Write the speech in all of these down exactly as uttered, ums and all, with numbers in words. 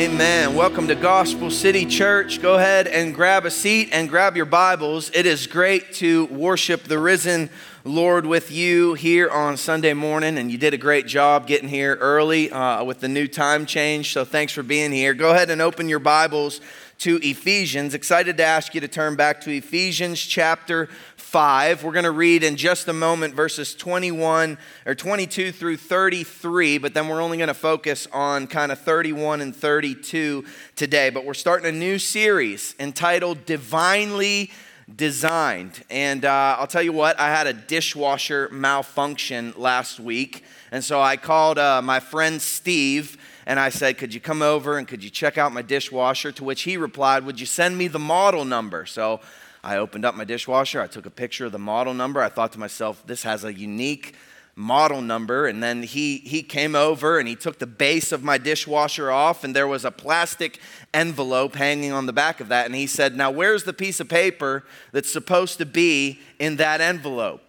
Amen. Welcome to Gospel City Church. Go ahead and grab a seat and grab your Bibles. It is great to worship the risen Lord with you here on Sunday morning, and you did a great job getting here early uh, with the new time change, so thanks for being here. Go ahead and open your Bibles to Ephesians. Excited to ask you to turn back to Ephesians chapter five. We're going to read in just a moment verses twenty-one or twenty-two through thirty-three, but then we're only going to focus on kind of thirty-one and thirty-two today. But we're starting a new series entitled Divinely Designed. And uh, I'll tell you what, I had a dishwasher malfunction last week, and so I called uh, my friend Steve and I said, could you come over and could you check out my dishwasher? To which he replied, would you send me the model number? So I opened up my dishwasher, I took a picture of the model number. I thought to myself, this has a unique model number. And then he he came over and he took the base of my dishwasher off, and there was a plastic envelope hanging on the back of that. And he said, now where's the piece of paper that's supposed to be in that envelope?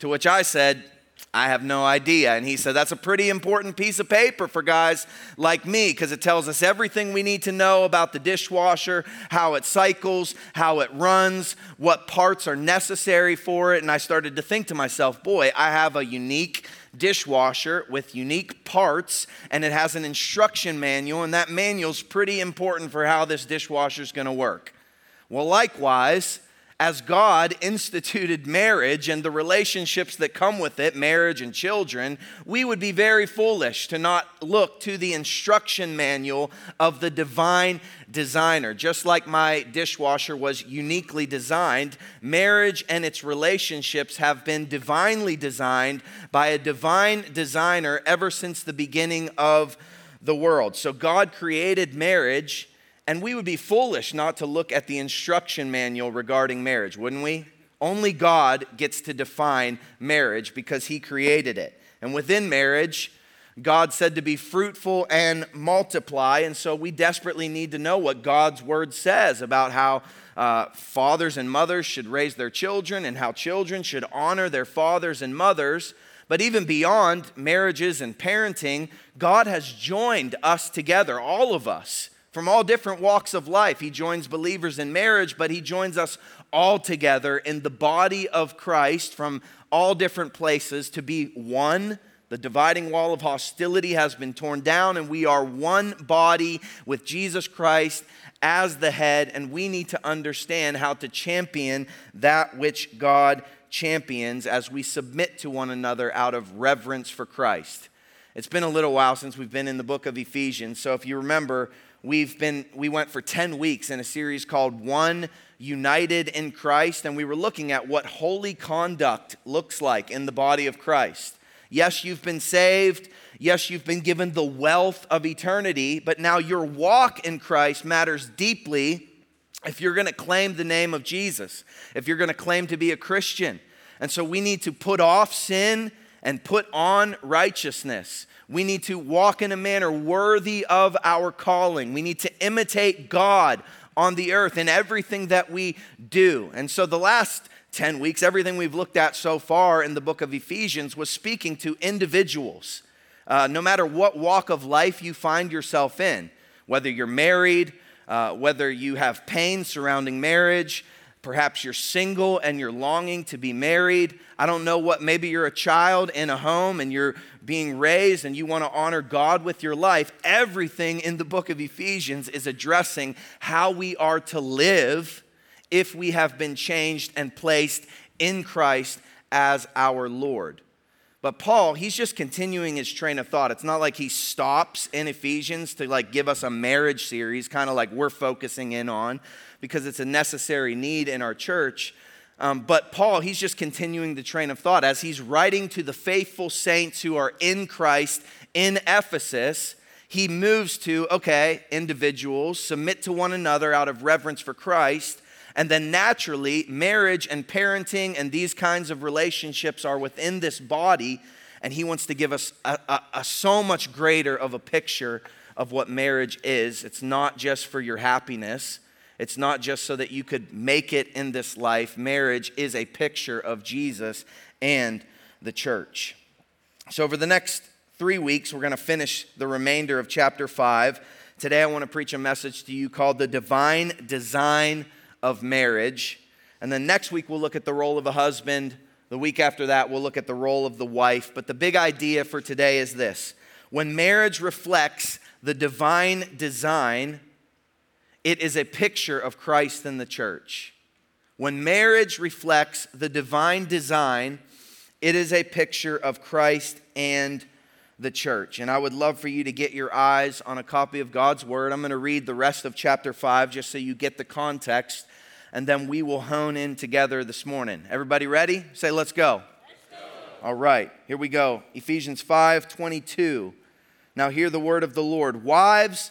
To which I said, I have no idea. And he said, that's a pretty important piece of paper for guys like me, because it tells us everything we need to know about the dishwasher, how it cycles, how it runs, what parts are necessary for it. And I started to think to myself, boy, I have a unique dishwasher with unique parts, and it has an instruction manual, and that manual's pretty important for how this dishwasher's going to work. Well, likewise, as God instituted marriage and the relationships that come with it, marriage and children, we would be very foolish to not look to the instruction manual of the divine designer. Just like my dishwasher was uniquely designed, marriage and its relationships have been divinely designed by a divine designer ever since the beginning of the world. So God created marriage, and we would be foolish not to look at the instruction manual regarding marriage, wouldn't we? Only God gets to define marriage because he created it. And within marriage, God said to be fruitful and multiply. And so we desperately need to know what God's word says about how uh, fathers and mothers should raise their children, and how children should honor their fathers and mothers. But even beyond marriages and parenting, God has joined us together, all of us, from all different walks of life. He joins believers in marriage, but he joins us all together in the body of Christ from all different places to be one. The dividing wall of hostility has been torn down, and we are one body with Jesus Christ as the head, and we need to understand how to champion that which God champions as we submit to one another out of reverence for Christ. It's been a little while since we've been in the book of Ephesians, so if you remember, We've been, we went for ten weeks in a series called One United in Christ, and we were looking at what holy conduct looks like in the body of Christ. Yes, you've been saved. Yes, you've been given the wealth of eternity, but now your walk in Christ matters deeply if you're going to claim the name of Jesus, if you're going to claim to be a Christian. And so we need to put off sin and put on righteousness. We need to walk in a manner worthy of our calling. We need to imitate God on the earth in everything that we do. And so the last ten weeks, everything we've looked at so far in the book of Ephesians was speaking to individuals. Uh, no matter what walk of life you find yourself in, whether you're married, uh, whether you have pain surrounding marriage, perhaps you're single and you're longing to be married. I don't know what, maybe you're a child in a home and you're being raised and you want to honor God with your life. Everything in the book of Ephesians is addressing how we are to live if we have been changed and placed in Christ as our Lord. But Paul, he's just continuing his train of thought. It's not like he stops in Ephesians to like give us a marriage series, kind of like we're focusing in on, because it's a necessary need in our church. Um, but Paul, he's just continuing the train of thought as he's writing to the faithful saints who are in Christ in Ephesus. He moves to, okay, individuals submit to one another out of reverence for Christ. And then naturally, marriage and parenting and these kinds of relationships are within this body. And he wants to give us a, a, a so much greater of a picture of what marriage is. It's not just for your happiness. It's not just so that you could make it in this life. Marriage is a picture of Jesus and the church. So over the next three weeks. We're going to finish the remainder of chapter five. Today I want to preach a message to you called The Divine Design of Marriage. And then next week we'll look at the role of a husband. The week after that we'll look at the role of the wife. But the big idea for today is this. When marriage reflects the divine design, it is a picture of Christ and the church. When marriage reflects the divine design, it is a picture of Christ and the church. And I would love for you to get your eyes on a copy of God's Word. I'm going to read the rest of chapter five just so you get the context, and then we will hone in together this morning. Everybody ready? Say, let's go. Let's go. All right, here we go. Ephesians five twenty-two. Now hear the word of the Lord. Wives,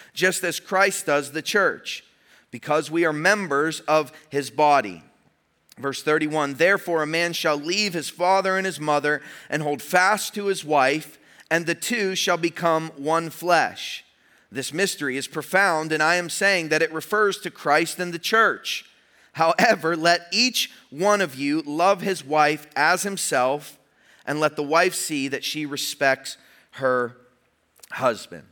just as Christ does the church, because we are members of his body. Verse thirty-one, therefore a man shall leave his father and his mother and hold fast to his wife, and the two shall become one flesh. This mystery is profound, and I am saying that it refers to Christ and the church. However, let each one of you love his wife as himself, and let the wife see that she respects her husband.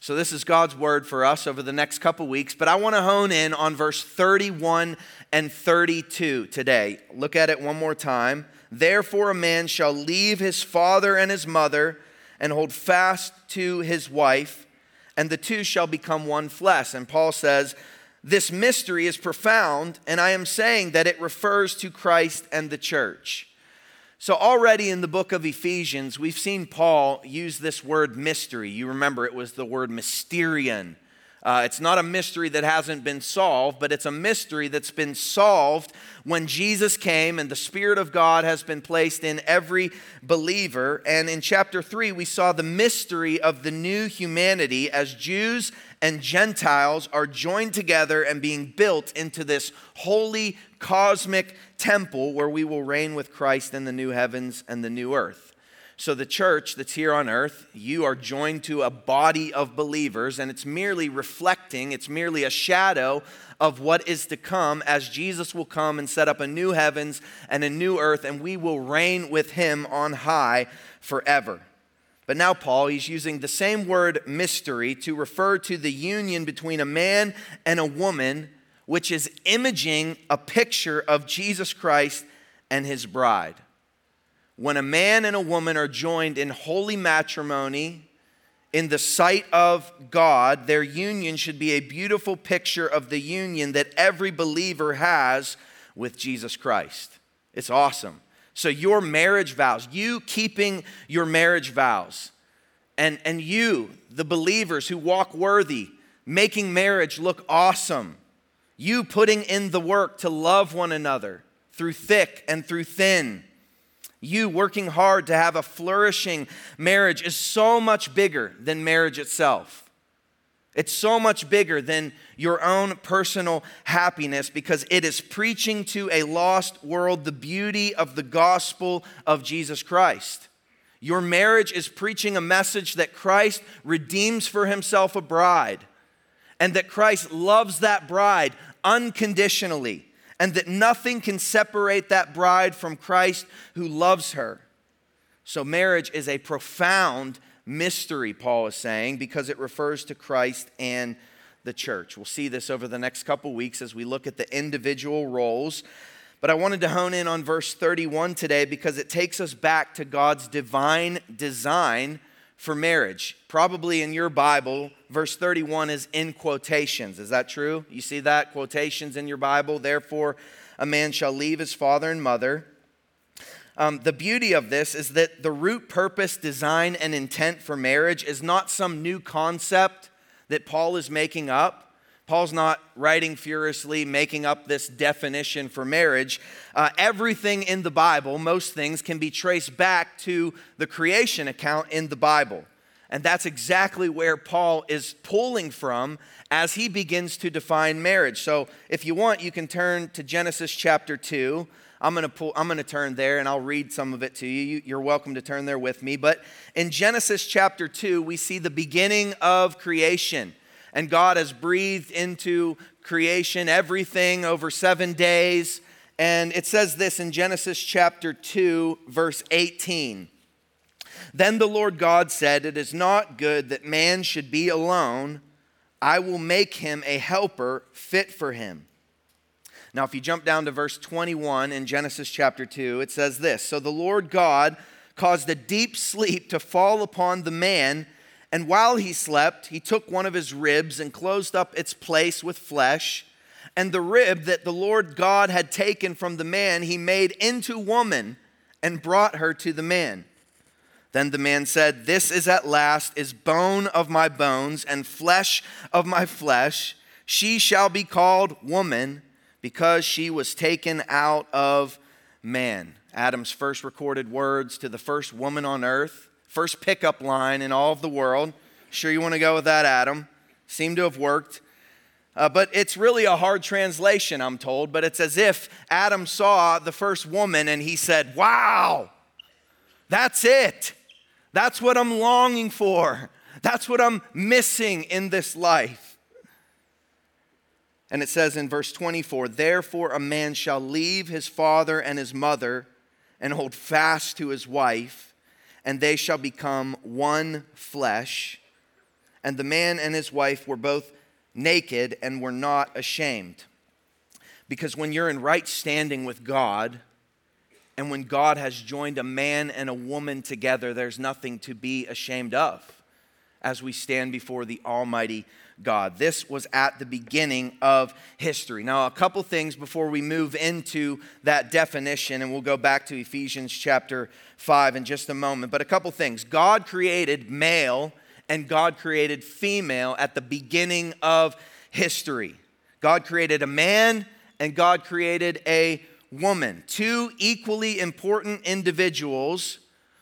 So this is God's word for us over the next couple weeks, but I want to hone in on verse thirty-one and thirty-two today. Look at it one more time. Therefore a man shall leave his father and his mother and hold fast to his wife, and the two shall become one flesh. And Paul says, this mystery is profound, and I am saying that it refers to Christ and the church. So already in the book of Ephesians, we've seen Paul use this word mystery. You remember it was the word mysterion. Uh, it's not a mystery that hasn't been solved, but it's a mystery that's been solved when Jesus came and the Spirit of God has been placed in every believer. And in chapter three, we saw the mystery of the new humanity as Jews and Gentiles are joined together and being built into this holy cosmic temple where we will reign with Christ in the new heavens and the new earth. So the church that's here on earth, you are joined to a body of believers, and it's merely reflecting, it's merely a shadow of what is to come as Jesus will come and set up a new heavens and a new earth, and we will reign with him on high forever. But now Paul, he's using the same word mystery to refer to the union between a man and a woman, which is imaging a picture of Jesus Christ and his bride. When a man and a woman are joined in holy matrimony in the sight of God, their union should be a beautiful picture of the union that every believer has with Jesus Christ. It's awesome. So your marriage vows, you keeping your marriage vows, and, and you, the believers who walk worthy, making marriage look awesome, you putting in the work to love one another through thick and through thin, you working hard to have a flourishing marriage is so much bigger than marriage itself. It's so much bigger than your own personal happiness because it is preaching to a lost world the beauty of the gospel of Jesus Christ. Your marriage is preaching a message that Christ redeems for himself a bride and that Christ loves that bride unconditionally and that nothing can separate that bride from Christ who loves her. So marriage is a profound mystery, Paul is saying, because it refers to Christ and the church. We'll see this over the next couple weeks as we look at the individual roles. But I wanted to hone in on verse thirty-one today because it takes us back to God's divine design for marriage. Probably in your Bible, verse thirty-one is in quotations. Is that true? You see that? Quotations in your Bible. Therefore, a man shall leave his father and mother. Um, the beauty of this is that the root purpose, design, and intent for marriage is not some new concept that Paul is making up. Paul's not writing furiously, making up this definition for marriage. Uh, everything in the Bible, most things, can be traced back to the creation account in the Bible. And that's exactly where Paul is pulling from as he begins to define marriage. So if you want, you can turn to Genesis chapter two. I'm going to pull, I'm going to turn there and I'll read some of it to you. You're welcome to turn there with me. But in Genesis chapter two, we see the beginning of creation. And God has breathed into creation everything over seven days. And it says this in Genesis chapter two, verse eighteen. Then the Lord God said, "It is not good that man should be alone. I will make him a helper fit for him." Now, if you jump down to verse twenty-one in Genesis chapter two, it says this. So the Lord God caused a deep sleep to fall upon the man, and while he slept, he took one of his ribs and closed up its place with flesh. And the rib that the Lord God had taken from the man, he made into woman and brought her to the man. Then the man said, "This is at last is bone of my bones and flesh of my flesh. She shall be called woman because she was taken out of man." Adam's first recorded words to the first woman on earth. First pickup line in all of the world. Sure you want to go with that, Adam. Seemed to have worked. Uh, but it's really a hard translation, I'm told. But it's as if Adam saw the first woman and he said, "Wow, that's it. That's what I'm longing for. That's what I'm missing in this life." And it says in verse twenty-four, "Therefore a man shall leave his father and his mother and hold fast to his wife, and they shall become one flesh. And the man and his wife were both naked and were not ashamed." Because when you're in right standing with God, and when God has joined a man and a woman together, there's nothing to be ashamed of as we stand before the Almighty God. This was at the beginning of history. Now, a couple things before we move into that definition, and we'll go back to Ephesians chapter five in just a moment. But a couple things. God created male and God created female at the beginning of history. God created a man and God created a woman. Two equally important individuals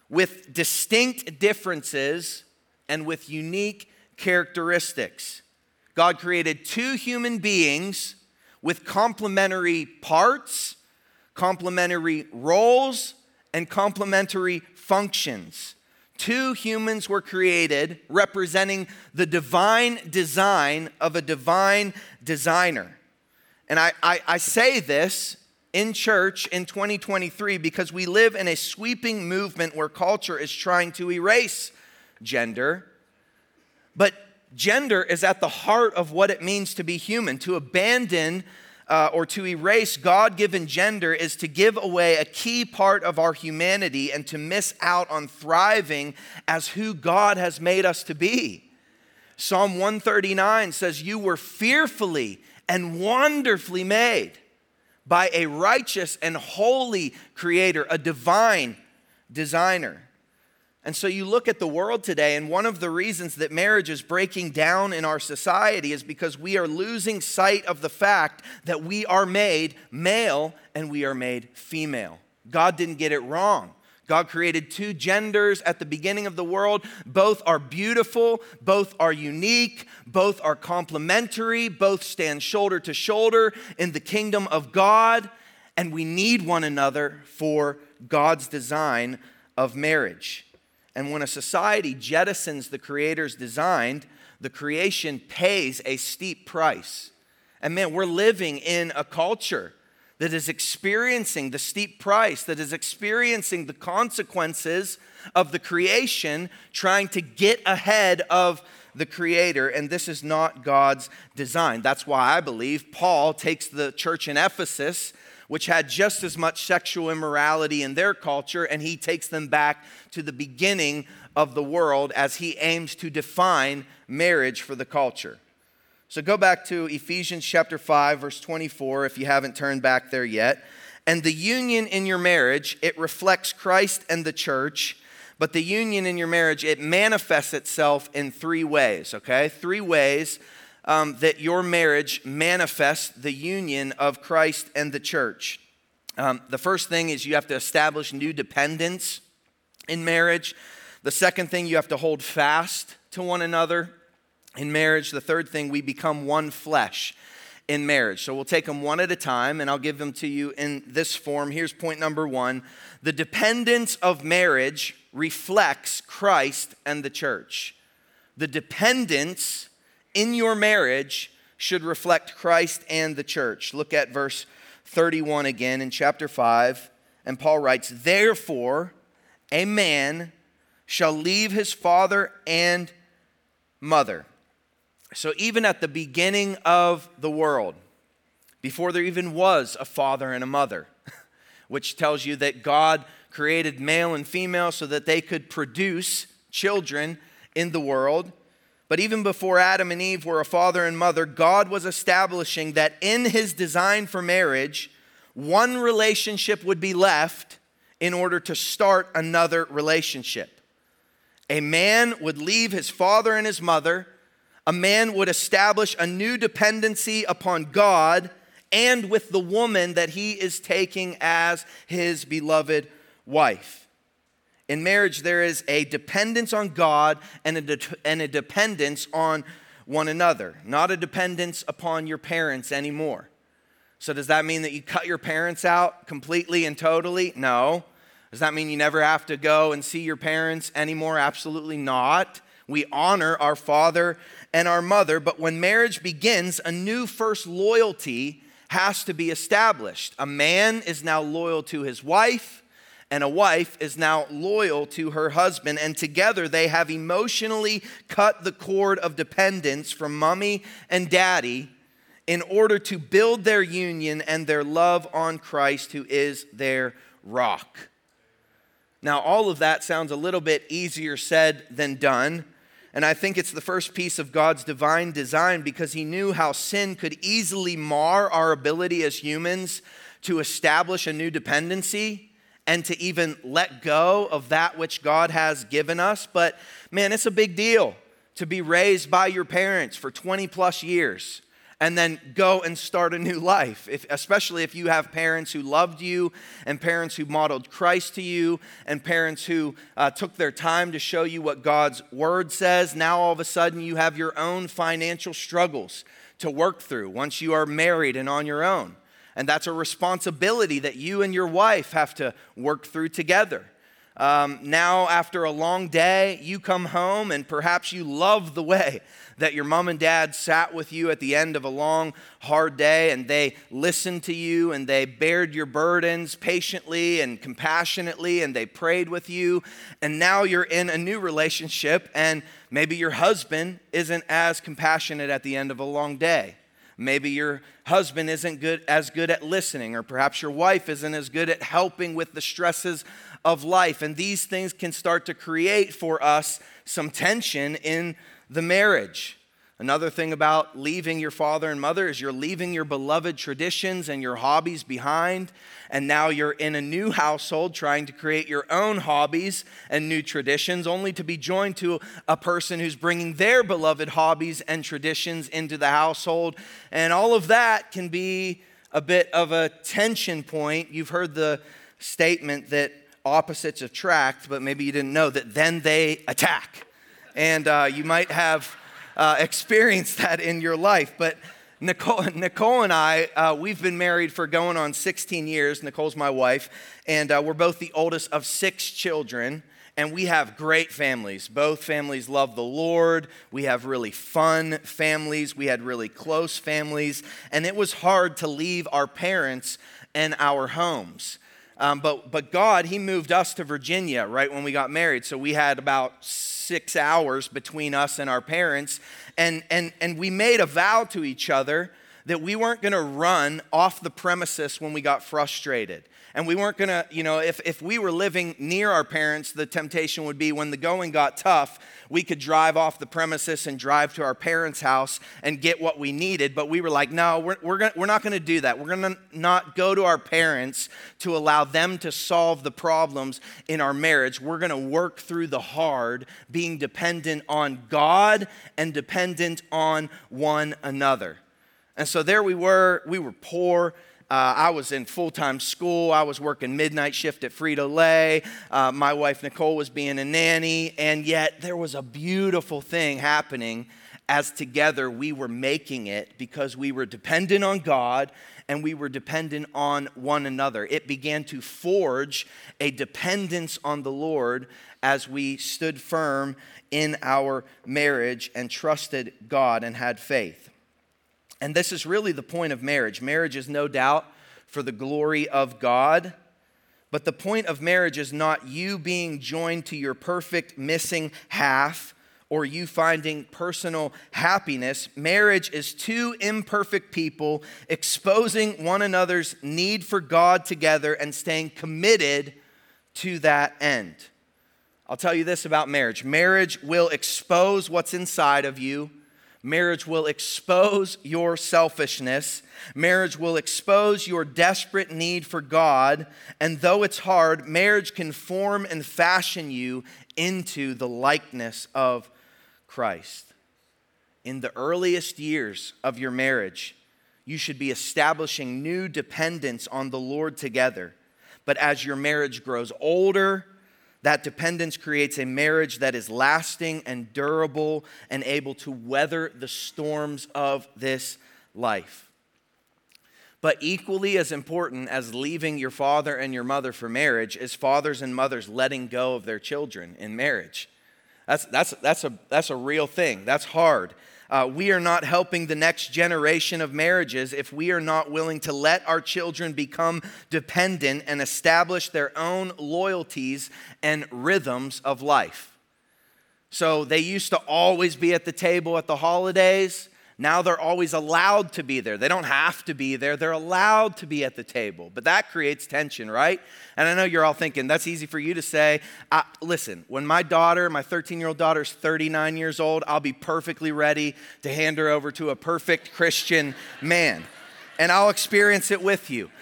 with distinct differences and with unique characteristics. God created two human beings with complementary parts, complementary roles, and complementary functions. Two humans were created representing the divine design of a divine designer. And I, I, I say this in church in twenty twenty-three because we live in a sweeping movement where culture is trying to erase gender. But gender is at the heart of what it means to be human. To abandon uh, or to erase God-given gender is to give away a key part of our humanity and to miss out on thriving as who God has made us to be. Psalm one thirty-nine says, "You were fearfully and wonderfully made by a righteous and holy creator, a divine designer." And so you look at the world today, and one of the reasons that marriage is breaking down in our society is because we are losing sight of the fact that we are made male and we are made female. God didn't get it wrong. God created two genders at the beginning of the world. Both are beautiful, both are unique, both are complementary, both stand shoulder to shoulder in the kingdom of God, and we need one another for God's design of marriage. And when a society jettisons the creator's design, the creation pays a steep price. And man, we're living in a culture that is experiencing the steep price, that is experiencing the consequences of the creation trying to get ahead of the creator. And this is not God's design. That's why I believe Paul takes the church in Ephesus, which had just as much sexual immorality in their culture, and he takes them back to the beginning of the world as he aims to define marriage for the culture. So go back to Ephesians chapter five, verse twenty-four, if you haven't turned back there yet. And the union in your marriage, it reflects Christ and the church, but the union in your marriage, it manifests itself in three ways, okay? Three ways um, that your marriage manifests the union of Christ and the church. Um, the first thing is you have to establish new dependence in marriage. The second thing, you have to hold fast to one another in marriage. The third thing, we become one flesh in marriage. So we'll take them one at a time, and I'll give them to you in this form. Here's point number one. The dependence of marriage reflects Christ and the church. The dependence in your marriage should reflect Christ and the church. Look at verse thirty-one again in chapter five, and Paul writes, "Therefore, a man shall leave his father and mother." So even at the beginning of the world, before there even was a father and a mother, which tells you that God created male and female so that they could produce children in the world. But even before Adam and Eve were a father and mother, God was establishing that in his design for marriage, one relationship would be left in order to start another relationship. A man would leave his father and his mother. A man would establish a new dependency upon God and with the woman that he is taking as his beloved wife. In marriage, there is a dependence on God and a, de- and a dependence on one another, not a dependence upon your parents anymore. So does that mean that you cut your parents out completely and totally? No. Does that mean you never have to go and see your parents anymore? Absolutely not. We honor our father and our mother, but when marriage begins, a new first loyalty has to be established. A man is now loyal to his wife, and a wife is now loyal to her husband, and together they have emotionally cut the cord of dependence from mommy and daddy in order to build their union and their love on Christ, who is their rock. Now, all of that sounds a little bit easier said than done. And I think it's the first piece of God's divine design, because he knew how sin could easily mar our ability as humans to establish a new dependency and to even let go of that which God has given us. But man, it's a big deal to be raised by your parents for twenty plus years and then go and start a new life, if, especially if you have parents who loved you and parents who modeled Christ to you and parents who uh, took their time to show you what God's word says. Now all of a sudden you have your own financial struggles to work through once you are married and on your own. And that's a responsibility that you and your wife have to work through together. Um, now, after a long day, you come home and perhaps you love the way that your mom and dad sat with you at the end of a long, hard day, and they listened to you and they bared your burdens patiently and compassionately, and they prayed with you. And now you're in a new relationship, and maybe your husband isn't as compassionate at the end of a long day. Maybe your husband isn't good as good at listening, or perhaps your wife isn't as good at helping with the stresses of life. And these things can start to create for us some tension in the marriage. Another thing about leaving your father and mother is you're leaving your beloved traditions and your hobbies behind. And now you're in a new household trying to create your own hobbies and new traditions, only to be joined to a person who's bringing their beloved hobbies and traditions into the household. And all of that can be a bit of a tension point. You've heard the statement that opposites attract, but maybe you didn't know that then they attack. And uh, you might have... Uh, experience that in your life. But Nicole, Nicole and I, uh, we've been married for going on sixteen years. Nicole's my wife, and uh, we're both the oldest of six children, and we have great families. Both families love the Lord. We have really fun families. We had really close families, and it was hard to leave our parents and our homes. Um, but but God, he moved us to Virginia right when we got married, so we had about six hours between us and our parents, and and and we made a vow to each other that we weren't going to run off the premises when we got frustrated, And we weren't going to, you know, if, if we were living near our parents, the temptation would be when the going got tough, we could drive off the premises and drive to our parents' house and get what we needed. But we were like, no, we're we're, gonna, we're not going to do that. We're going to not go to our parents to allow them to solve the problems in our marriage. We're going to work through the hard, being dependent on God and dependent on one another. And so there we were. We were poor. Uh, I was in full-time school. I was working midnight shift at Frito-Lay. Uh, my wife, Nicole, was being a nanny. And yet there was a beautiful thing happening as together we were making it because we were dependent on God and we were dependent on one another. It began to forge a dependence on the Lord as we stood firm in our marriage and trusted God and had faith. And this is really the point of marriage. Marriage is no doubt for the glory of God, but the point of marriage is not you being joined to your perfect missing half or you finding personal happiness. Marriage is two imperfect people exposing one another's need for God together and staying committed to that end. I'll tell you this about marriage. Marriage will expose what's inside of you. Marriage will expose your selfishness. Marriage will expose your desperate need for God. And though it's hard, marriage can form and fashion you into the likeness of Christ. In the earliest years of your marriage, you should be establishing new dependence on the Lord together. But as your marriage grows older, that dependence creates a marriage that is lasting and durable and able to weather the storms of this life. But equally as important as leaving your father and your mother for marriage is fathers and mothers letting go of their children in marriage. That's, that's, that's, a, that's a real thing. That's hard. Uh, we are not helping the next generation of marriages if we are not willing to let our children become dependent and establish their own loyalties and rhythms of life. So they used to always be at the table at the holidays. Now they're always allowed to be there. They don't have to be there. They're allowed to be at the table. But that creates tension, right? And I know you're all thinking, that's easy for you to say. Uh, listen, when my daughter, my thirteen-year-old daughter is thirty-nine years old, I'll be perfectly ready to hand her over to a perfect Christian man. And I'll experience it with you.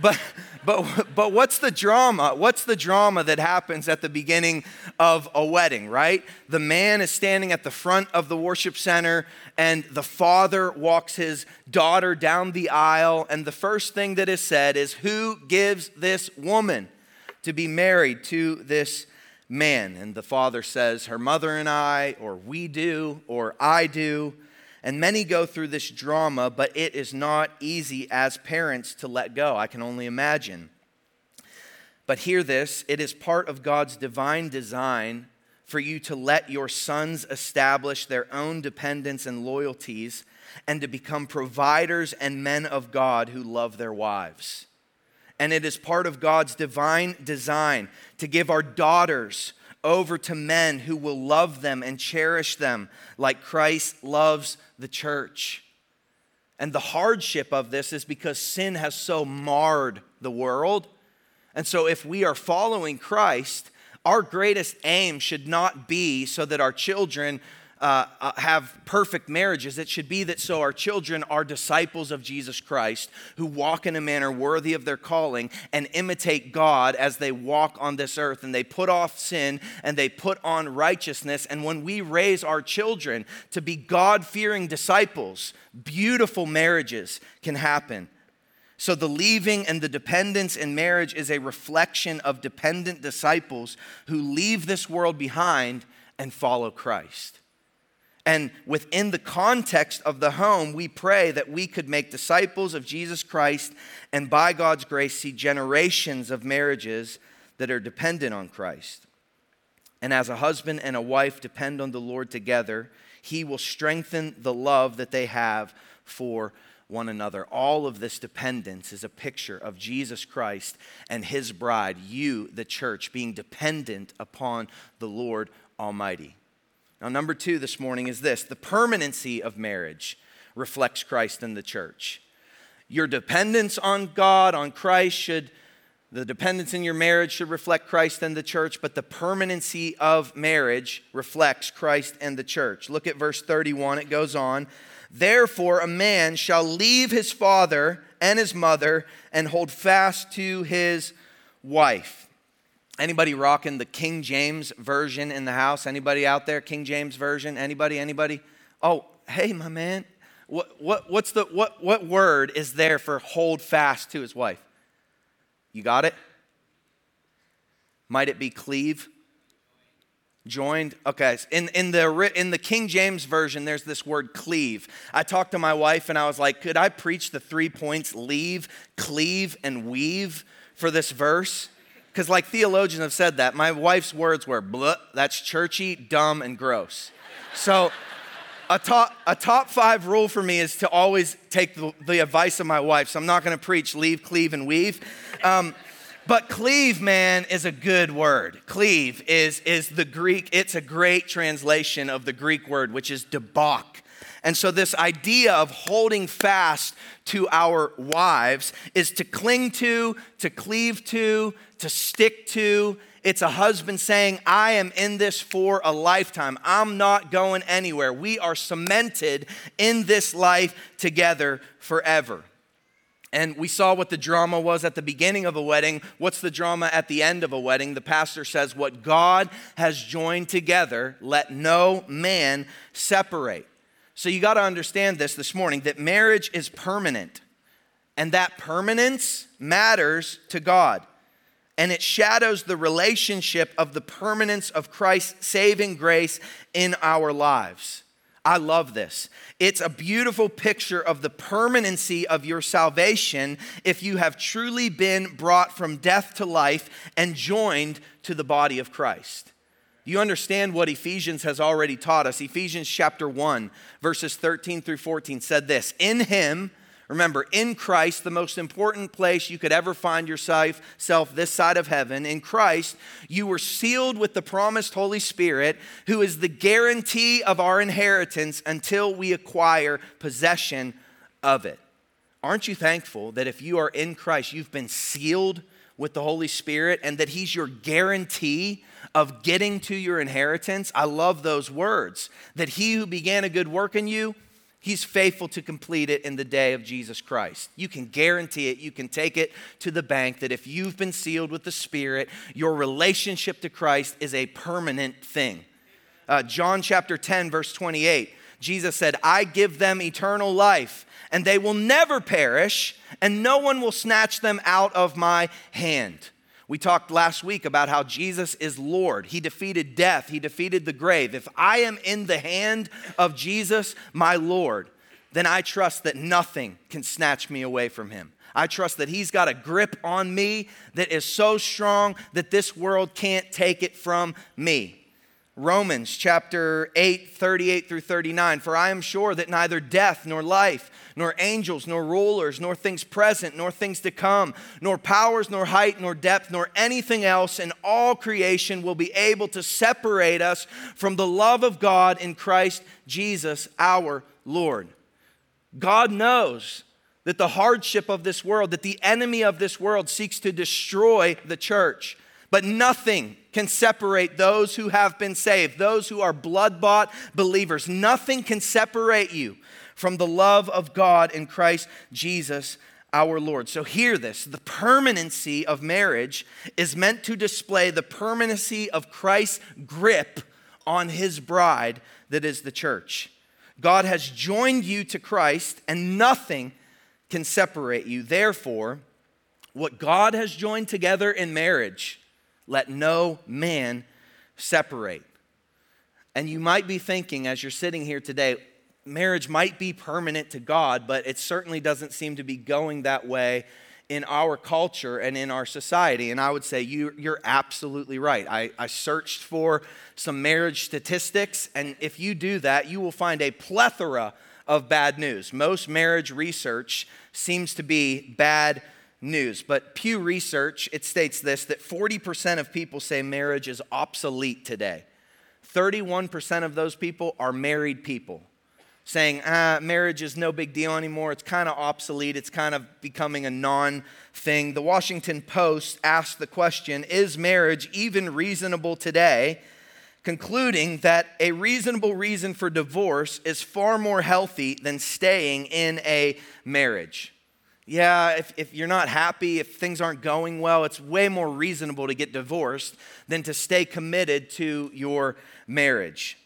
But but but what's the drama? What's the drama that happens at the beginning of a wedding, right? The man is standing at the front of the worship center and the father walks his daughter down the aisle and the first thing that is said is, "Who gives this woman to be married to this man?" And the father says, "Her mother and I," or "we do," or "I do." And many go through this drama, but it is not easy as parents to let go. I can only imagine. But hear this, it is part of God's divine design for you to let your sons establish their own dependence and loyalties and to become providers and men of God who love their wives. And it is part of God's divine design to give our daughters over to men who will love them and cherish them like Christ loves the church. And the hardship of this is because sin has so marred the world. And so if we are following Christ, our greatest aim should not be so that our children uh, have perfect marriages. It should be that so our children are disciples of Jesus Christ who walk in a manner worthy of their calling and imitate God as they walk on this earth and they put off sin and they put on righteousness. And when we raise our children to be God-fearing disciples, beautiful marriages can happen. So the leaving and the dependence in marriage is a reflection of dependent disciples who leave this world behind and follow Christ. And within the context of the home, we pray that we could make disciples of Jesus Christ and by God's grace see generations of marriages that are dependent on Christ. And as a husband and a wife depend on the Lord together, He will strengthen the love that they have for one another. All of this dependence is a picture of Jesus Christ and His bride, you, the church, being dependent upon the Lord Almighty. Now, number two this morning is this. The permanency of marriage reflects Christ in the church. Your dependence on God, on Christ, should The dependence in your marriage should reflect Christ and the church, but the permanency of marriage reflects Christ and the church. Look at verse thirty-one. It goes on. Therefore, a man shall leave his father and his mother and hold fast to his wife. Anybody rocking the King James Version in the house? Anybody out there? King James Version? Anybody? Anybody? Oh, hey, my man. What what what's the what what word is there for hold fast to his wife? You got it? Might it be cleave? Joined? Okay. In, in, the, in the King James Version, there's this word cleave. I talked to my wife and I was like, could I preach the three points, leave, cleave, and weave for this verse? Because like theologians have said that. My wife's words were, blah, that's churchy, dumb, and gross. So a top, a top five rule for me is to always take the, the advice of my wife. So I'm not going to preach leave, cleave, and weave. Um, but cleave, man, is a good word. Cleave is, is the Greek. It's a great translation of the Greek word, which is debauch. And so this idea of holding fast to our wives is to cling to, to cleave to, to stick to. It's a husband saying, I am in this for a lifetime. I'm not going anywhere. We are cemented in this life together forever. And we saw what the drama was at the beginning of a wedding. What's the drama at the end of a wedding? The pastor says, what God has joined together, let no man separate. So you got to understand this this morning, that marriage is permanent. And that permanence matters to God. And it shadows the relationship of the permanence of Christ's saving grace in our lives. I love this. It's a beautiful picture of the permanency of your salvation if you have truly been brought from death to life and joined to the body of Christ. You understand what Ephesians has already taught us. Ephesians chapter one, verses thirteen through fourteen said this, in him... Remember, in Christ, the most important place you could ever find yourself this side of heaven, in Christ, you were sealed with the promised Holy Spirit, who is the guarantee of our inheritance until we acquire possession of it. Aren't you thankful that if you are in Christ, you've been sealed with the Holy Spirit and that he's your guarantee of getting to your inheritance? I love those words, that he who began a good work in you, he's faithful to complete it in the day of Jesus Christ. You can guarantee it. You can take it to the bank that if you've been sealed with the Spirit, your relationship to Christ is a permanent thing. Uh, John chapter ten, verse twenty-eight, Jesus said, I give them eternal life, and they will never perish, and no one will snatch them out of my hand. We talked last week about how Jesus is Lord. He defeated death. He defeated the grave. If I am in the hand of Jesus, my Lord, then I trust that nothing can snatch me away from him. I trust that he's got a grip on me that is so strong that this world can't take it from me. Romans chapter eight, thirty-eight through thirty-nine. For I am sure that neither death nor life, nor angels, nor rulers, nor things present, nor things to come, nor powers, nor height, nor depth, nor anything else in all creation will be able to separate us from the love of God in Christ Jesus our Lord. God knows that the hardship of this world, that the enemy of this world seeks to destroy the church. But nothing can separate those who have been saved, those who are blood-bought believers. Nothing can separate you from the love of God in Christ Jesus our Lord. So hear this. The permanency of marriage is meant to display the permanency of Christ's grip on his bride that is the church. God has joined you to Christ and nothing can separate you. Therefore, what God has joined together in marriage, let no man separate. And you might be thinking as you're sitting here today, marriage might be permanent to God, but it certainly doesn't seem to be going that way in our culture and in our society. And I would say you, you're absolutely right. I, I searched for some marriage statistics, and if you do that, you will find a plethora of bad news. Most marriage research seems to be bad news, but Pew Research, it states this, that forty percent of people say marriage is obsolete today. thirty-one percent of those people are married people. saying, ah, marriage is no big deal anymore. It's kind of obsolete. It's kind of becoming a non-thing. The Washington Post asked the question, is marriage even reasonable today? Concluding that a reasonable reason for divorce is far more healthy than staying in a marriage. Yeah, if, if you're not happy, if things aren't going well, it's way more reasonable to get divorced than to stay committed to your marriage.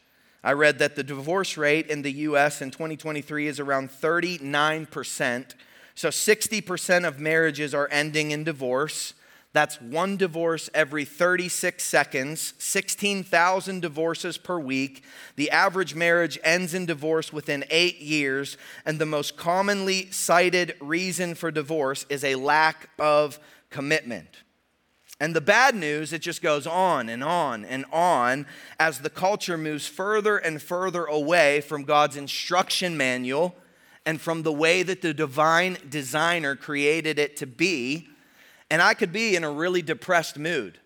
I read that the divorce rate in the U S in twenty twenty-three is around thirty-nine percent. So sixty percent of marriages are ending in divorce. That's one divorce every thirty-six seconds, sixteen thousand divorces per week. The average marriage ends in divorce within eight years, and the most commonly cited reason for divorce is a lack of commitment. And the bad news, it just goes on and on and on as the culture moves further and further away from God's instruction manual and from the way that the divine designer created it to be. And I could be in a really depressed mood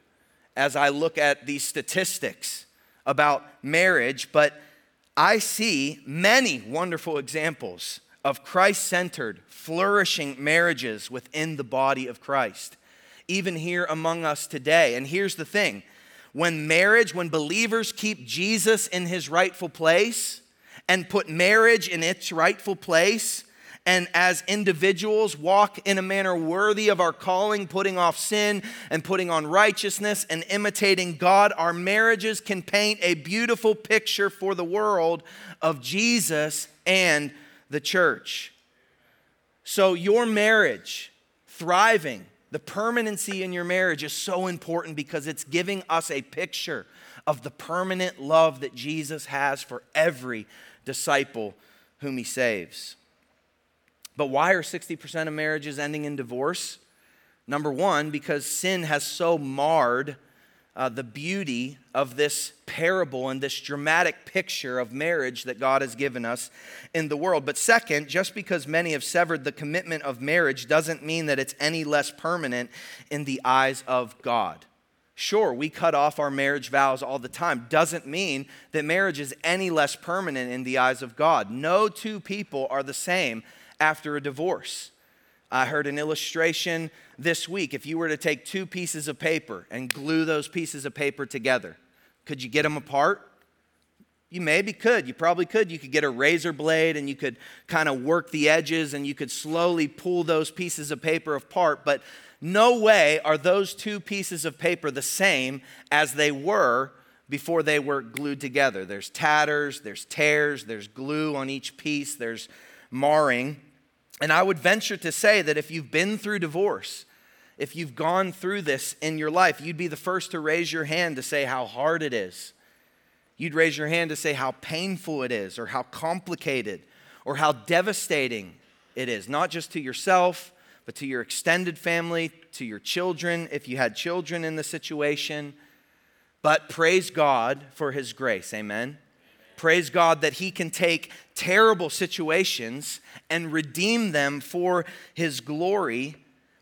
as I look at these statistics about marriage, but I see many wonderful examples of Christ-centered, flourishing marriages within the body of Christ, even here among us today. And here's the thing. When marriage, when believers keep Jesus in his rightful place and put marriage in its rightful place, and as individuals walk in a manner worthy of our calling, putting off sin and putting on righteousness and imitating God, our marriages can paint a beautiful picture for the world of Jesus and the church. So your marriage thriving, the permanency in your marriage is so important because it's giving us a picture of the permanent love that Jesus has for every disciple whom he saves. But why are sixty percent of marriages ending in divorce? Number one, because sin has so marred uh, the beauty of this parable and this dramatic picture of marriage that God has given us in the world. But second, just because many have severed the commitment of marriage doesn't mean that it's any less permanent in the eyes of God. Sure, we cut off our marriage vows all the time. Doesn't mean that marriage is any less permanent in the eyes of God. No two people are the same after a divorce. I heard an illustration this week. If you were to take two pieces of paper and glue those pieces of paper together, could you get them apart? You maybe could. You probably could. You could get a razor blade and you could kind of work the edges and you could slowly pull those pieces of paper apart. But no way are those two pieces of paper the same as they were before they were glued together. There's tatters, there's tears, there's glue on each piece, there's marring. And I would venture to say that if you've been through divorce, if you've gone through this in your life, you'd be the first to raise your hand to say how hard it is. You'd raise your hand to say how painful it is or how complicated or how devastating it is, not just to yourself, but to your extended family, to your children, if you had children in the situation. But praise God for his grace. Amen. Praise God that he can take terrible situations and redeem them for his glory.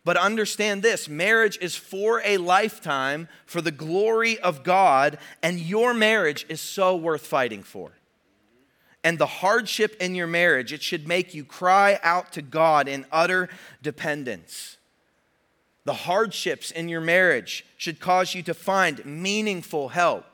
But understand this, marriage is for a lifetime for the glory of God, and your marriage is so worth fighting for. And the hardship in your marriage, it should make you cry out to God in utter dependence. The hardships in your marriage should cause you to find meaningful help.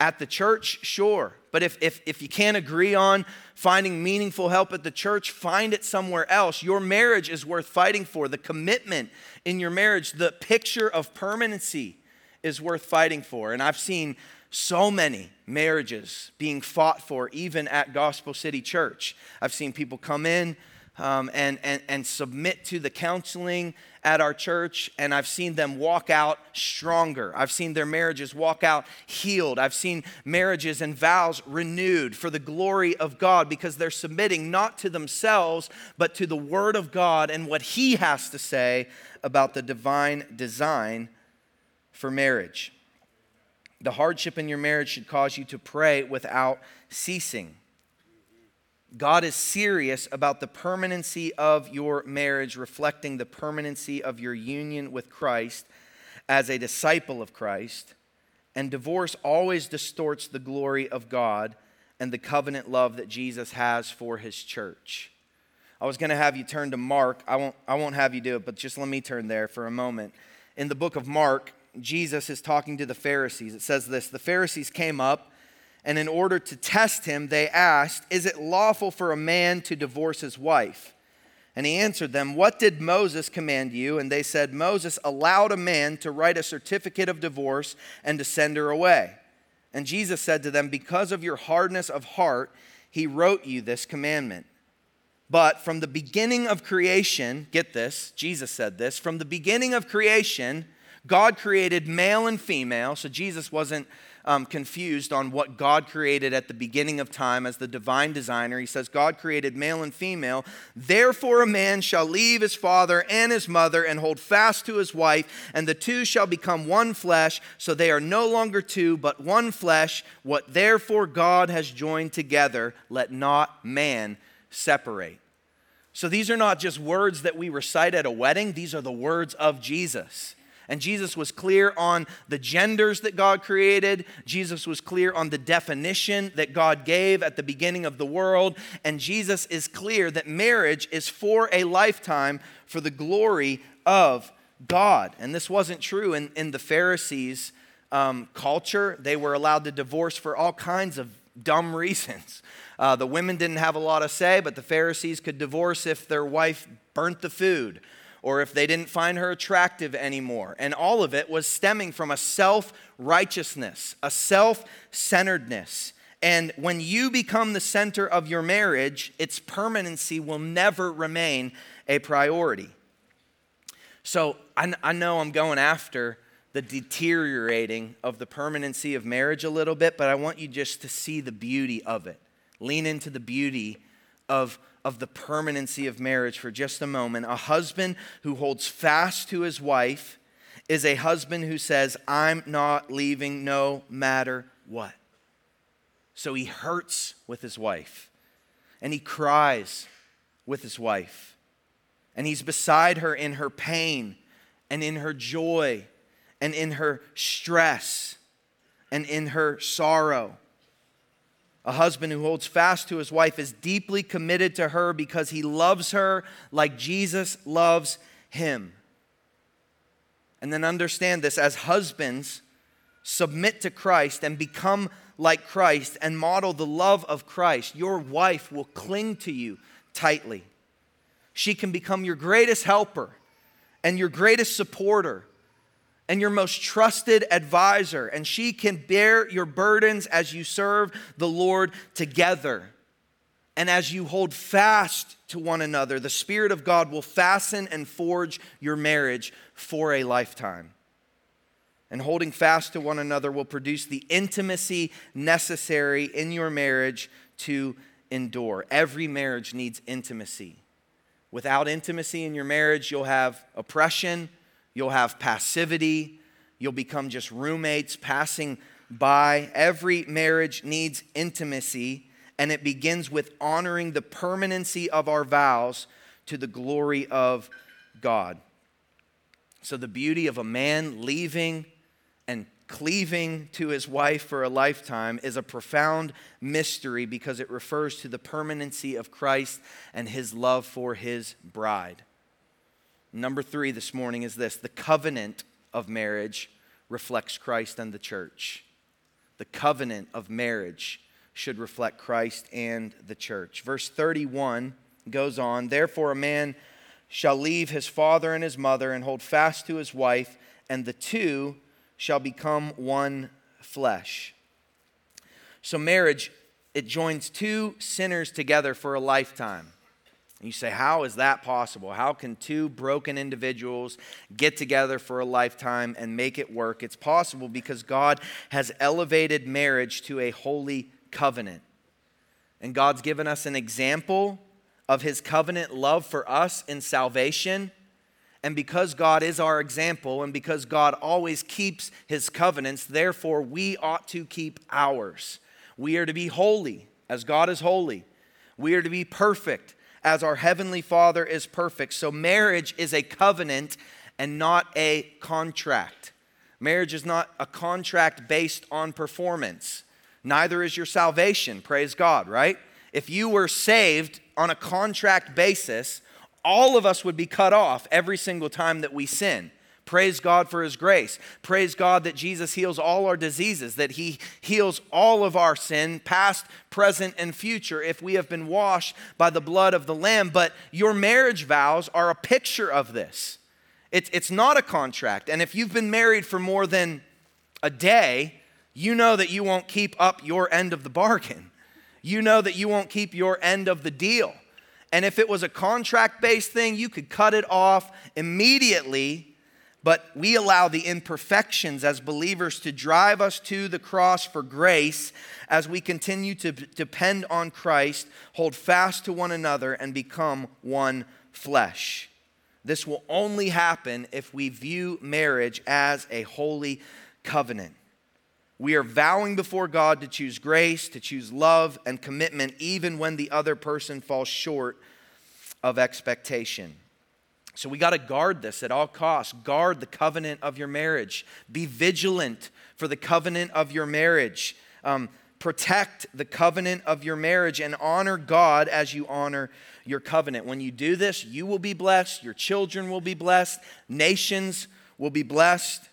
At the church, sure. But if, if, if you can't agree on finding meaningful help at the church, find it somewhere else. Your marriage is worth fighting for. The commitment in your marriage, the picture of permanency is worth fighting for. And I've seen so many marriages being fought for even at Gospel City Church. I've seen people come in um, and, and, and submit to the counseling at our church, and I've seen them walk out stronger. I've seen their marriages walk out healed. I've seen marriages and vows renewed for the glory of God because they're submitting not to themselves, but to the Word of God and what He has to say about the divine design for marriage. The hardship in your marriage should cause you to pray without ceasing. God is serious about the permanency of your marriage, reflecting the permanency of your union with Christ as a disciple of Christ. And divorce always distorts the glory of God and the covenant love that Jesus has for his church. I was going to have you turn to Mark. I won't, I won't have you do it, but just let me turn there for a moment. In the book of Mark, Jesus is talking to the Pharisees. It says this: the Pharisees came up, and in order to test him, they asked, "Is it lawful for a man to divorce his wife?" And he answered them, "What did Moses command you?" And they said, "Moses allowed a man to write a certificate of divorce and to send her away." And Jesus said to them, "Because of your hardness of heart, he wrote you this commandment. But from the beginning of creation," get this, Jesus said this, "from the beginning of creation, God created male and female." So Jesus wasn't um, confused on what God created at the beginning of time as the divine designer. He says, God created male and female. "Therefore a man shall leave his father and his mother and hold fast to his wife, and the two shall become one flesh. So they are no longer two, but one flesh. What therefore God has joined together, let not man separate." So these are not just words that we recite at a wedding. These are the words of Jesus. And Jesus was clear on the genders that God created. Jesus was clear on the definition that God gave at the beginning of the world. And Jesus is clear that marriage is for a lifetime for the glory of God. And this wasn't true in, in the Pharisees' um, culture. They were allowed to divorce for all kinds of dumb reasons. Uh, the women didn't have a lot to say, but the Pharisees could divorce if their wife burnt the food, or if they didn't find her attractive anymore. And all of it was stemming from a self-righteousness, a self-centeredness. And when you become the center of your marriage, its permanency will never remain a priority. So I, I know I'm going after the deteriorating of the permanency of marriage a little bit, but I want you just to see the beauty of it. Lean into the beauty of of the permanency of marriage for just a moment. A husband who holds fast to his wife is a husband who says, "I'm not leaving no matter what." So he hurts with his wife, and he cries with his wife, and he's beside her in her pain and in her joy and in her stress and in her sorrow. A husband who holds fast to his wife is deeply committed to her because he loves her like Jesus loves him. And then understand this: as husbands, submit to Christ and become like Christ and model the love of Christ, your wife will cling to you tightly. She can become your greatest helper and your greatest supporter and your most trusted advisor, and she can bear your burdens as you serve the Lord together. And as you hold fast to one another, the Spirit of God will fasten and forge your marriage for a lifetime. And holding fast to one another will produce the intimacy necessary in your marriage to endure. Every marriage needs intimacy. Without intimacy in your marriage, you'll have oppression, you'll have passivity. You'll become just roommates passing by. Every marriage needs intimacy, and it begins with honoring the permanency of our vows to the glory of God. So the beauty of a man leaving and cleaving to his wife for a lifetime is a profound mystery because it refers to the permanency of Christ and his love for his bride. Number three this morning is this: the covenant of marriage reflects Christ and the church. The covenant of marriage should reflect Christ and the church. Verse thirty-one goes on, "Therefore a man shall leave his father and his mother and hold fast to his wife, and the two shall become one flesh." So marriage, it joins two sinners together for a lifetime. You say, how is that possible? How can two broken individuals get together for a lifetime and make it work? It's possible because God has elevated marriage to a holy covenant. And God's given us an example of his covenant love for us in salvation. And because God is our example, and because God always keeps his covenants, therefore we ought to keep ours. We are to be holy as God is holy. We are to be perfect as our heavenly Father is perfect. So marriage is a covenant and not a contract. Marriage is not a contract based on performance. Neither is your salvation. Praise God, right? If you were saved on a contract basis, all of us would be cut off every single time that we sin. Praise God for his grace. Praise God that Jesus heals all our diseases, that he heals all of our sin, past, present, and future, if we have been washed by the blood of the Lamb. But your marriage vows are a picture of this. It's, it's not a contract. And if you've been married for more than a day, you know that you won't keep up your end of the bargain. You know that you won't keep your end of the deal. And if it was a contract-based thing, you could cut it off immediately. But we allow the imperfections as believers to drive us to the cross for grace as we continue to depend on Christ, hold fast to one another, and become one flesh. This will only happen if we view marriage as a holy covenant. We are vowing before God to choose grace, to choose love and commitment, even when the other person falls short of expectation. So we got to guard this at all costs. Guard the covenant of your marriage. Be vigilant for the covenant of your marriage. Um, protect the covenant of your marriage and honor God as you honor your covenant. When you do this, you will be blessed. Your children will be blessed. Nations will be blessed.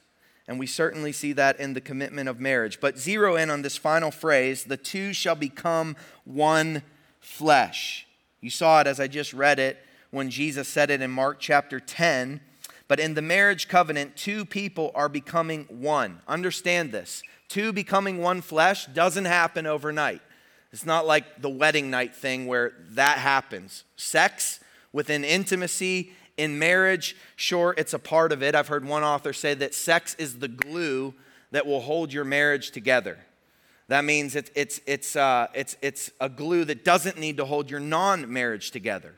And we certainly see that in the commitment of marriage. But zero in on this final phrase, the two shall become one flesh. You saw it as I just read it, when Jesus said it in Mark chapter ten. But in the marriage covenant, two people are becoming one. Understand this. Two becoming one flesh doesn't happen overnight. It's not like the wedding night thing where that happens. Sex within intimacy in marriage, sure, it's a part of it. I've heard one author say that sex is the glue that will hold your marriage together. That means it's, it's, it's, uh, it's, it's a glue that doesn't need to hold your non-marriage together.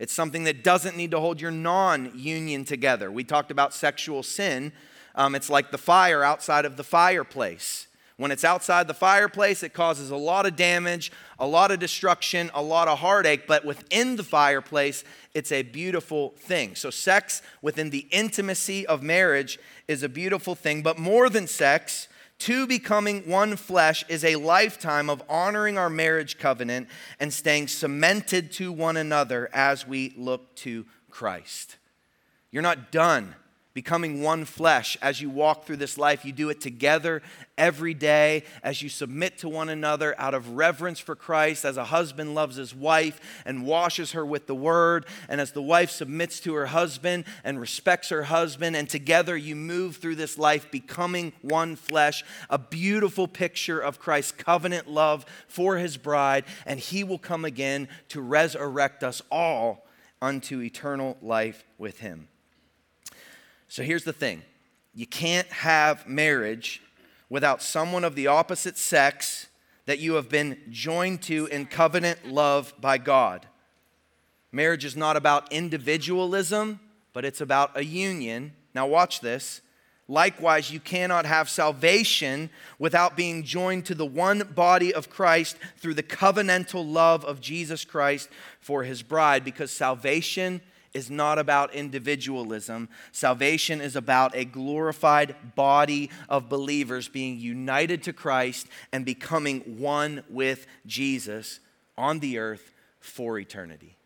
It's something that doesn't need to hold your non-union together. We talked about sexual sin. Um, it's like the fire outside of the fireplace. When it's outside the fireplace, it causes a lot of damage, a lot of destruction, a lot of heartache. But within the fireplace, it's a beautiful thing. So sex within the intimacy of marriage is a beautiful thing. But more than sex, two becoming one flesh is a lifetime of honoring our marriage covenant and staying cemented to one another as we look to Christ. You're not done becoming one flesh as you walk through this life. You do it together every day as you submit to one another out of reverence for Christ, as a husband loves his wife and washes her with the word, and as the wife submits to her husband and respects her husband, and together you move through this life becoming one flesh, a beautiful picture of Christ's covenant love for his bride, and he will come again to resurrect us all unto eternal life with him. So here's the thing. You can't have marriage without someone of the opposite sex that you have been joined to in covenant love by God. Marriage is not about individualism, but it's about a union. Now watch this. Likewise, you cannot have salvation without being joined to the one body of Christ through the covenantal love of Jesus Christ for his bride, because salvation is not about individualism. Salvation is about a glorified body of believers being united to Christ and becoming one with Jesus on the earth for eternity.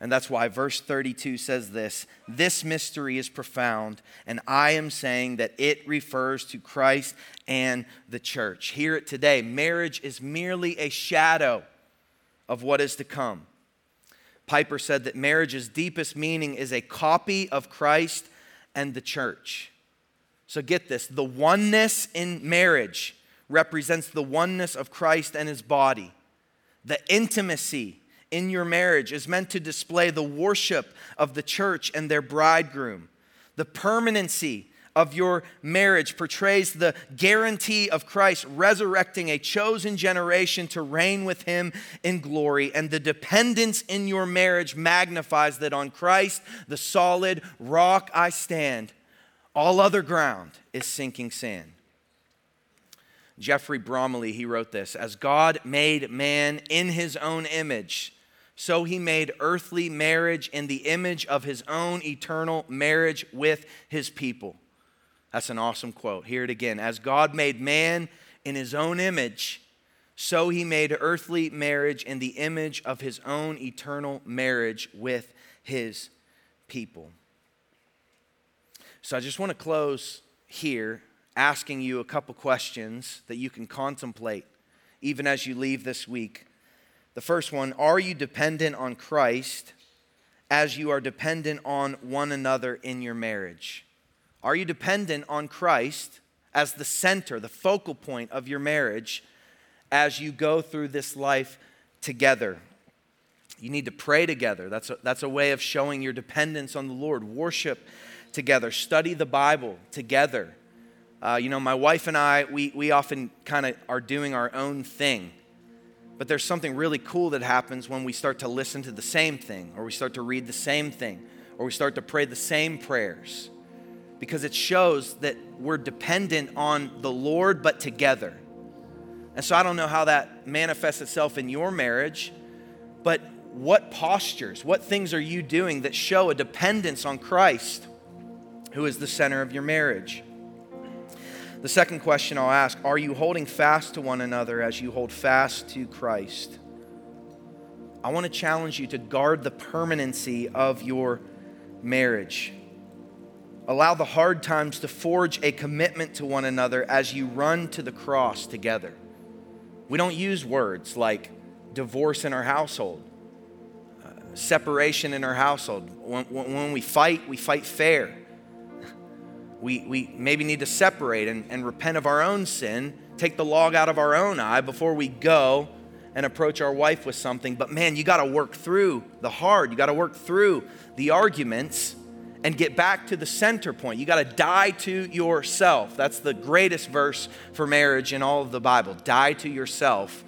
And that's why verse thirty-two says this, "This mystery is profound, and I am saying that it refers to Christ and the church." Hear it today. Marriage is merely a shadow of what is to come. Piper said that marriage's deepest meaning is a copy of Christ and the church. So get this, the oneness in marriage represents the oneness of Christ and his body. The intimacy in your marriage is meant to display the worship of the church and their bridegroom. The permanency of your marriage portrays the guarantee of Christ resurrecting a chosen generation to reign with him in glory. And the dependence in your marriage magnifies that on Christ, the solid rock, I stand. All other ground is sinking sand. Jeffrey Bromley, he wrote this, "As God made man in his own image, so he made earthly marriage in the image of his own eternal marriage with his people." That's an awesome quote. Hear it again. As God made man in his own image, So he made earthly marriage in the image of his own eternal marriage with his people. So I just want to close here asking you a couple questions that you can contemplate even as you leave this week. The first one, are you dependent on Christ as you are dependent on one another in your marriage? Are you dependent on Christ as the center, the focal point of your marriage as you go through this life together? You need to pray together. That's a, that's a way of showing your dependence on the Lord. Worship together. Study the Bible together. Uh, you know, my wife and I, we, we often kind of are doing our own thing. But there's something really cool that happens when we start to listen to the same thing, or we start to read the same thing, or we start to pray the same prayers, because it shows that we're dependent on the Lord, but together. And so I don't know how that manifests itself in your marriage, but what postures, what things are you doing that show a dependence on Christ, who is the center of your marriage? The second question I'll ask, are you holding fast to one another as you hold fast to Christ? I want to challenge you to guard the permanency of your marriage. Allow the hard times to forge a commitment to one another as you run to the cross together. We don't use words like divorce in our household, uh, separation in our household. When, when we fight, we fight fair. We, we maybe need to separate and, and repent of our own sin, take the log out of our own eye before we go and approach our wife with something. But man, you got to work through the hard. You got to work through the arguments and get back to the center point. You got to die to yourself. That's the greatest verse for marriage in all of the Bible. Die to yourself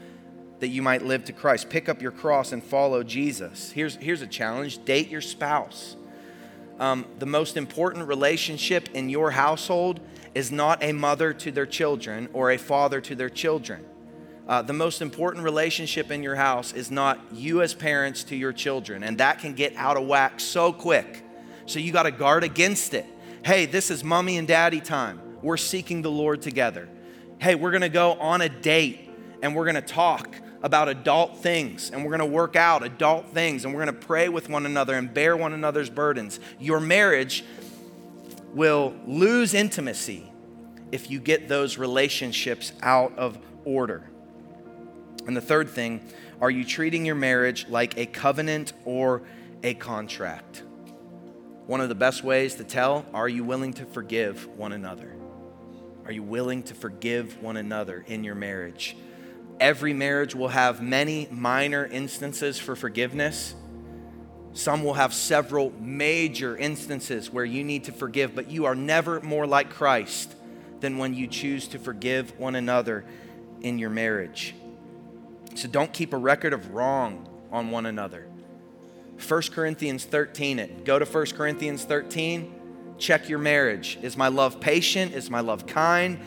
that you might live to Christ. Pick up your cross and follow Jesus. Here's, here's a challenge. Date your spouse. Um, the most important relationship in your household is not a mother to their children or a father to their children. Uh, the most important relationship in your house is not you as parents to your children, and that can get out of whack so quick. So you got to guard against it. Hey, this is mommy and daddy time. We're seeking the Lord together. Hey, we're going to go on a date and we're going to talk about adult things, and we're gonna work out adult things, and we're gonna pray with one another and bear one another's burdens. Your marriage will lose intimacy if you get those relationships out of order. And the third thing, are you treating your marriage like a covenant or a contract? One of the best ways to tell, are you willing to forgive one another? Are you willing to forgive one another in your marriage? Every marriage will have many minor instances for forgiveness. Some will have several major instances where you need to forgive, but you are never more like Christ than when you choose to forgive one another in your marriage. So don't keep a record of wrong on one another. First Corinthians thirteen it. Go to First Corinthians thirteen, check your marriage. Is my love patient? Is my love kind?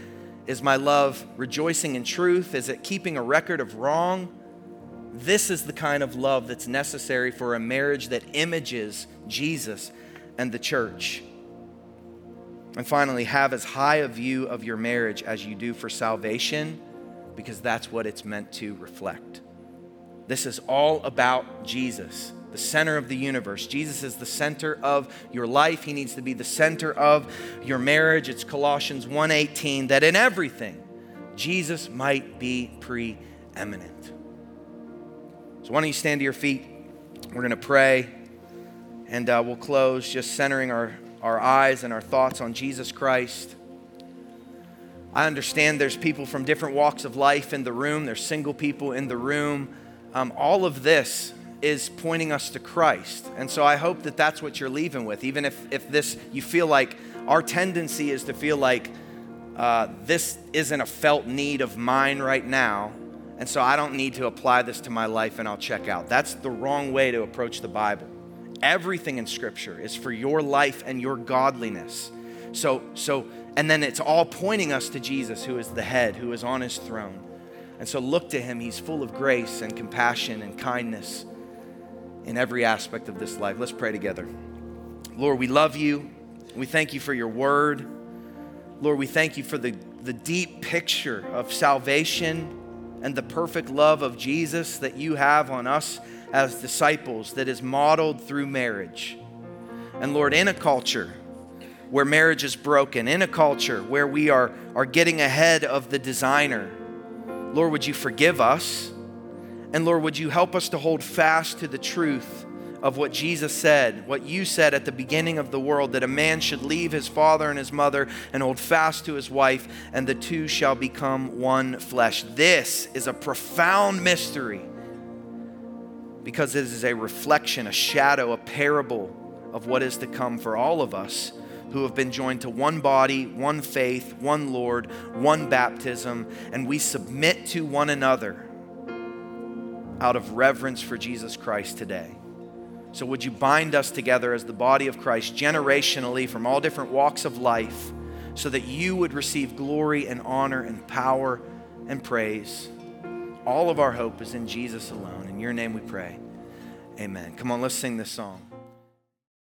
Is my love rejoicing in truth? Is it keeping a record of wrong? This is the kind of love that's necessary for a marriage that images Jesus and the church. And finally, have as high a view of your marriage as you do for salvation, because that's what it's meant to reflect. This is all about Jesus, the center of the universe. Jesus is the center of your life. He needs to be the center of your marriage. It's Colossians one eighteen, that in everything, Jesus might be preeminent. So why don't you stand to your feet? We're going to pray, and uh, we'll close just centering our, our eyes and our thoughts on Jesus Christ. I understand there's people from different walks of life in the room. There's single people in the room. Um, all of this is pointing us to Christ. And so I hope that that's what you're leaving with. Even if, if this, you feel like our tendency is to feel like uh, this isn't a felt need of mine right now, and so I don't need to apply this to my life and I'll check out. That's the wrong way to approach the Bible. Everything in Scripture is for your life and your godliness. So, so, and then it's all pointing us to Jesus, who is the head, who is on his throne. And so look to him. He's full of grace and compassion and kindness in every aspect of this life. Let's pray together. Lord, we love you. We thank you for your word. Lord, we thank you for the, the deep picture of salvation and the perfect love of Jesus that you have on us as disciples that is modeled through marriage. And Lord, in a culture where marriage is broken, in a culture where we are, are getting ahead of the designer, Lord, would you forgive us? And Lord, would you help us to hold fast to the truth of what Jesus said, what you said at the beginning of the world, that a man should leave his father and his mother and hold fast to his wife, and the two shall become one flesh. This is a profound mystery because it is a reflection, a shadow, a parable of what is to come for all of us who have been joined to one body, one faith, one Lord, one baptism, and we submit to one another out of reverence for Jesus Christ today. So would you bind us together as the body of Christ generationally from all different walks of life so that you would receive glory and honor and power and praise. All of our hope is in Jesus alone. In your name we pray. Amen. Come on, let's sing this song.